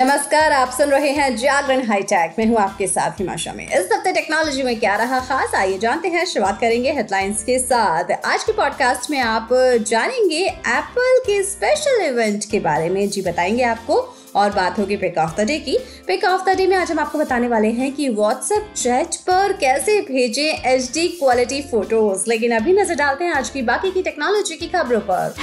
नमस्कार, आप सुन रहे हैं जागरण हाई टेक। मैं हूं आपके साथ हिमा शर्मा। इस हफ्ते टेक्नोलॉजी में क्या रहा खास, आइए जानते हैं। शुरुआत करेंगे हेडलाइंस के साथ। आज के पॉडकास्ट में आप जानेंगे एप्पल के स्पेशल इवेंट के बारे में, जी बताएंगे आपको। और बात होगी पिक ऑफ द डे की। पिक ऑफ द डे में आज हम आपको बताने वाले हैं कि व्हाट्सएप चैट पर कैसे भेजें एचडी क्वालिटी फोटोज। लेकिन अभी नजर डालते हैं आज की बाकी की टेक्नोलॉजी की खबरों पर।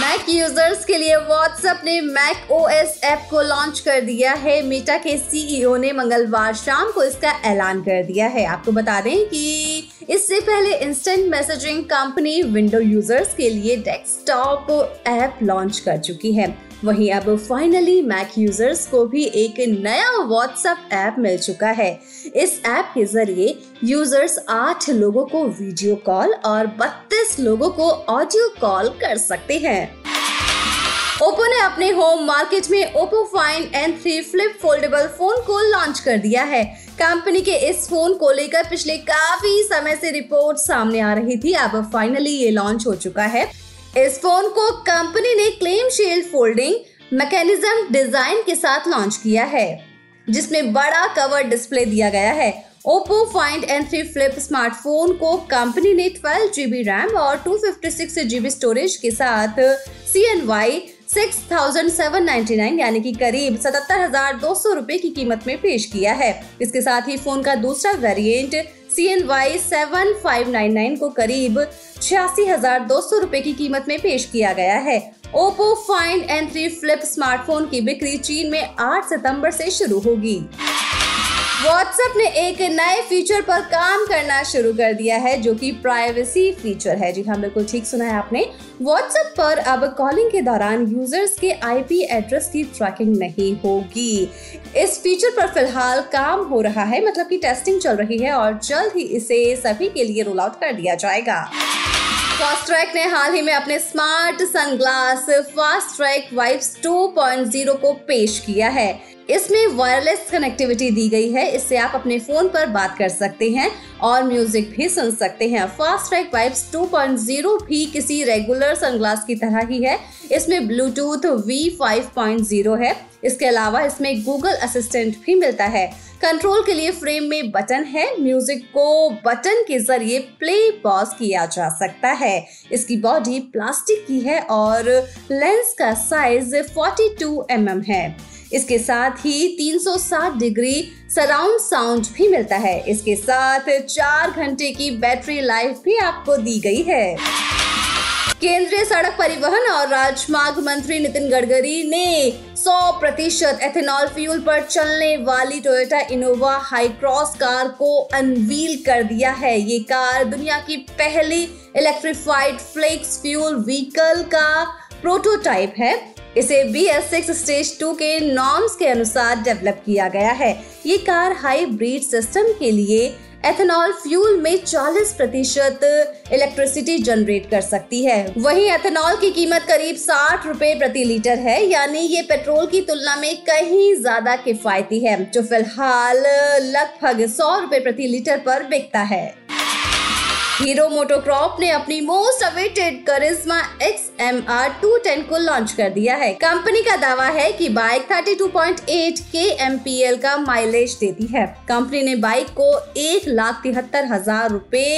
मैक यूजर्स के लिए व्हाट्सएप ने macOS ऐप को लॉन्च कर दिया है। मीटा के सीईओ ने मंगलवार शाम को इसका ऐलान कर दिया है। आपको बता दें कि इससे पहले instant messaging company window users के लिए डेस्कटॉप ऐप लॉन्च कर चुकी है। वहीं अब फाइनली मैक यूजर्स को भी एक नया व्हाट्सएप ऐप मिल चुका है। इस ऐप के जरिए यूजर्स 8 लोगों को वीडियो कॉल और 32 लोगों को ऑडियो कॉल कर सकते हैं। ओप्पो ने अपने होम मार्केट में Oppo Find N3 Flip foldable phone को लॉन्च कर दिया है। कंपनी के इस फोन को लेकर पिछले काफी समय से रिपोर्ट सामने आ रही थी, अब फाइनली ये लॉन्च हो चुका है। इस फोन को कंपनी ने claim shield folding mechanism design के साथ लॉन्च किया है, जिसमें बड़ा कवर डिस्प्ले दिया गया है। Oppo Find N3 Flip smartphone को कंपनी ने 12GB रैम और 256GB स्टोरेज के साथ CNY 6,799 यानी कि करीब 77,200 रुपए की कीमत में पेश किया है। इसके साथ ही फोन का दूसरा वेरिएंट CNY 7599 को करीब 86,200 रुपए की कीमत में पेश किया गया है। Oppo Find N3 Flip smartphone की बिक्री चीन में 8 सितंबर से शुरू होगी। व्हाट्सएप ने एक नए फीचर पर काम करना शुरू कर दिया है, जो कि प्राइवेसी फीचर है। जी हाँ, बिल्कुल ठीक सुना है आपने। व्हाट्सएप पर अब कॉलिंग के दौरान यूजर्स के आईपी एड्रेस की ट्रैकिंग नहीं होगी। इस फीचर पर फिलहाल काम हो रहा है, मतलब कि टेस्टिंग चल रही है और जल्द ही इसे सभी के लिए रोल आउट कर दिया जाएगा। फास्ट ट्रैक ने हाल ही में अपने smart sunglass Fastrack vibes 2.0 को पेश किया है। इसमें वायरलेस कनेक्टिविटी दी गई है, इससे आप अपने फोन पर बात कर सकते हैं और म्यूजिक भी सुन सकते हैं। फास्ट ट्रैक वाइब्स 2.0 भी किसी रेगुलर सनग्लास की तरह ही है। इसमें ब्लूटूथ V5.0 है। इसके अलावा इसमें गूगल असिस्टेंट भी मिलता है। कंट्रोल के लिए फ्रेम में बटन है। म्यूजिक को बटन के जरिए प्ले पॉज किया जा सकता है। इसकी बॉडी प्लास्टिक की है और लेंस का साइज 42mm है। इसके साथ ही 360 डिग्री सराउंड साउंड भी मिलता है। इसके साथ 4 घंटे की बैटरी लाइफ भी आपको दी गई है। केंद्रीय सड़क परिवहन और राजमार्ग मंत्री नितिन गडकरी ने 100% एथेनॉल फ्यूल पर चलने वाली टोयोटा इनोवा हाईक्रॉस कार को अनवील कर दिया है। ये कार दुनिया की पहली इलेक्ट्रिफाइड फ्लेक्स फ्यूल व्हीकल का प्रोटोटाइप है। इसे BS6 स्टेज 2 के नॉर्म्स के अनुसार डेवलप किया गया है। ये कार हाइब्रिड सिस्टम के लिए एथेनॉल फ्यूल में 40% इलेक्ट्रिसिटी जनरेट कर सकती है। वहीं एथेनॉल की कीमत करीब 60 रुपए प्रति लीटर है, यानी ये पेट्रोल की तुलना में कहीं ज्यादा किफायती है, जो फिलहाल लगभग 100 रुपए प्रति लीटर पर बिकता है। हीरो मोटोकॉर्प ने अपनी मोस्ट अवेटेड करिश्मा XMR210 को लॉन्च कर दिया है। कंपनी का दावा है कि बाइक 32.8 kmpl का माइलेज देती है। कंपनी ने बाइक को 1,73,000 रुपए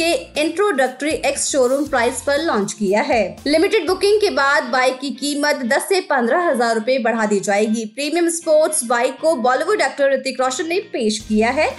के इंट्रोडक्टरी एक्स शोरूम प्राइस पर लॉन्च किया है। लिमिटेड बुकिंग के बाद बाइक की कीमत 10 से 15,000 रुपए बढ़ा दी जाएगी। प्रीमियम स्पोर्ट्स बाइक को बॉलीवुड एक्टर ऋतिक रोशन ने पेश किया है।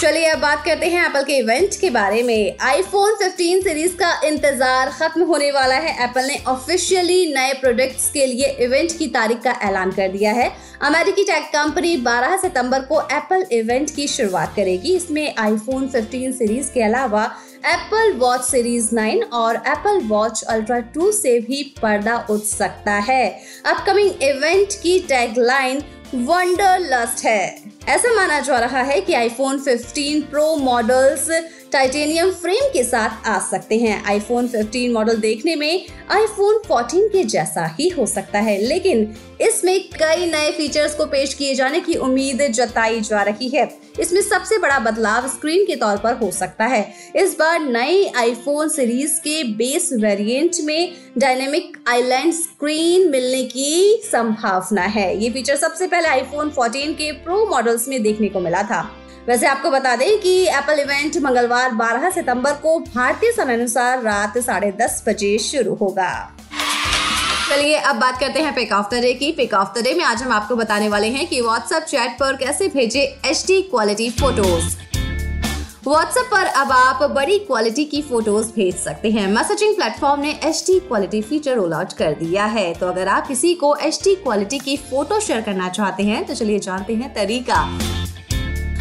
चलिए अब बात करते हैं एप्पल के इवेंट के बारे में। आईफोन 15 सीरीज का इंतजार खत्म होने वाला है। एप्पल ने ऑफिशियली नए प्रोडक्ट्स के लिए इवेंट की तारीख का ऐलान कर दिया है। अमेरिकी टेक कंपनी 12 सितंबर को एप्पल इवेंट की शुरुआत करेगी। इसमें आईफोन 15 सीरीज के अलावा एप्पल वॉच सीरीज 9 और एप्पल वॉच अल्ट्रा 2 से भी पर्दा उठ सकता है। अपकमिंग इवेंट की टैगलाइन वंडरलस्ट है। ऐसा माना जा रहा है कि iPhone 15 pro models titanium frame के साथ आ सकते हैं। आईफोन 15 मॉडल देखने में आईफोन 14 के जैसा ही हो सकता है, लेकिन इसमें कई नए फीचर्स को पेश किए जाने की उम्मीद जताई जा रही है। इसमें सबसे बड़ा बदलाव स्क्रीन के तौर पर हो सकता है। इस बार नए आईफोन सीरीज के बेस वेरिएंट में डायनेमिक आइलैंड स्क्रीन मिलने की संभावना है। ये फीचर सबसे पहले आईफोन 14 के प्रो मॉडल्स में देखने को मिला था। वैसे आपको बता दें कि एप्पल इवेंट मंगलवार 12 सितंबर को भारतीय समय अनुसार रात 10:30 बजे शुरू होगा। चलिए अब बात करते हैं पिक ऑफ द डे की। पिक ऑफ द डे में आज हम आपको बताने वाले हैं कि व्हाट्सएप चैट पर कैसे भेजें एचडी क्वालिटी फोटोज। व्हाट्सएप पर अब आप बड़ी क्वालिटी की फोटोज भेज सकते हैं। मैसेजिंग प्लेटफॉर्म ने HD quality feature roll out कर दिया है, तो अगर आप किसी को एचडी क्वालिटी की फोटो शेयर करना चाहते हैं तो चलिए जानते हैं तरीका।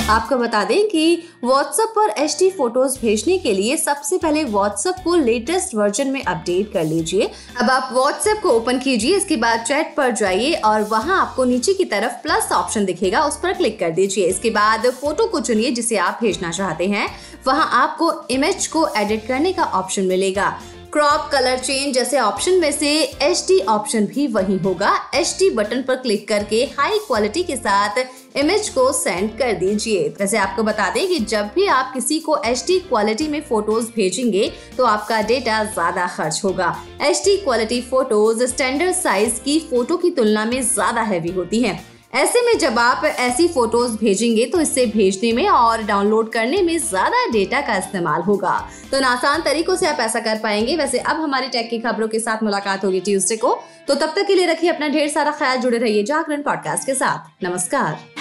आपको बता दें कि WhatsApp पर HD फोटोज भेजने के लिए सबसे पहले WhatsApp को लेटेस्ट वर्जन में अपडेट कर लीजिए। अब आप WhatsApp को ओपन कीजिए, इसके बाद चैट पर जाइए और वहां आपको नीचे की तरफ प्लस ऑप्शन दिखेगा, उस पर क्लिक कर दीजिए। इसके बाद फोटो को चुनिए जिसे आप भेजना चाहते हैं। वहां आपको इमेज को एडिट करने का ऑप्शन मिलेगा। क्रॉप, कलर चेंज जैसे ऑप्शन में से एचडी ऑप्शन भी वही होगा। एचडी बटन पर क्लिक करके हाई क्वालिटी के साथ इमेज को सेंड कर दीजिए। वैसे आपको बता दें कि जब भी आप किसी को एचडी क्वालिटी में फोटोज भेजेंगे तो आपका डेटा ज्यादा खर्च होगा। HD quality photos standard size की फोटो की तुलना में ज्यादा हैवी होती है। ऐसे में जब आप ऐसी फोटोज भेजेंगे तो इससे भेजने में और डाउनलोड करने में ज्यादा डेटा का इस्तेमाल होगा, तो इन आसान तरीकों से आप ऐसा कर पाएंगे। वैसे अब हमारी टेक की खबरों के साथ मुलाकात होगी ट्यूसडे को, तो तब तक के लिए रखिए अपना ढेर सारा ख्याल, जुड़े रहिए जागरण पॉडकास्ट के साथ। नमस्कार।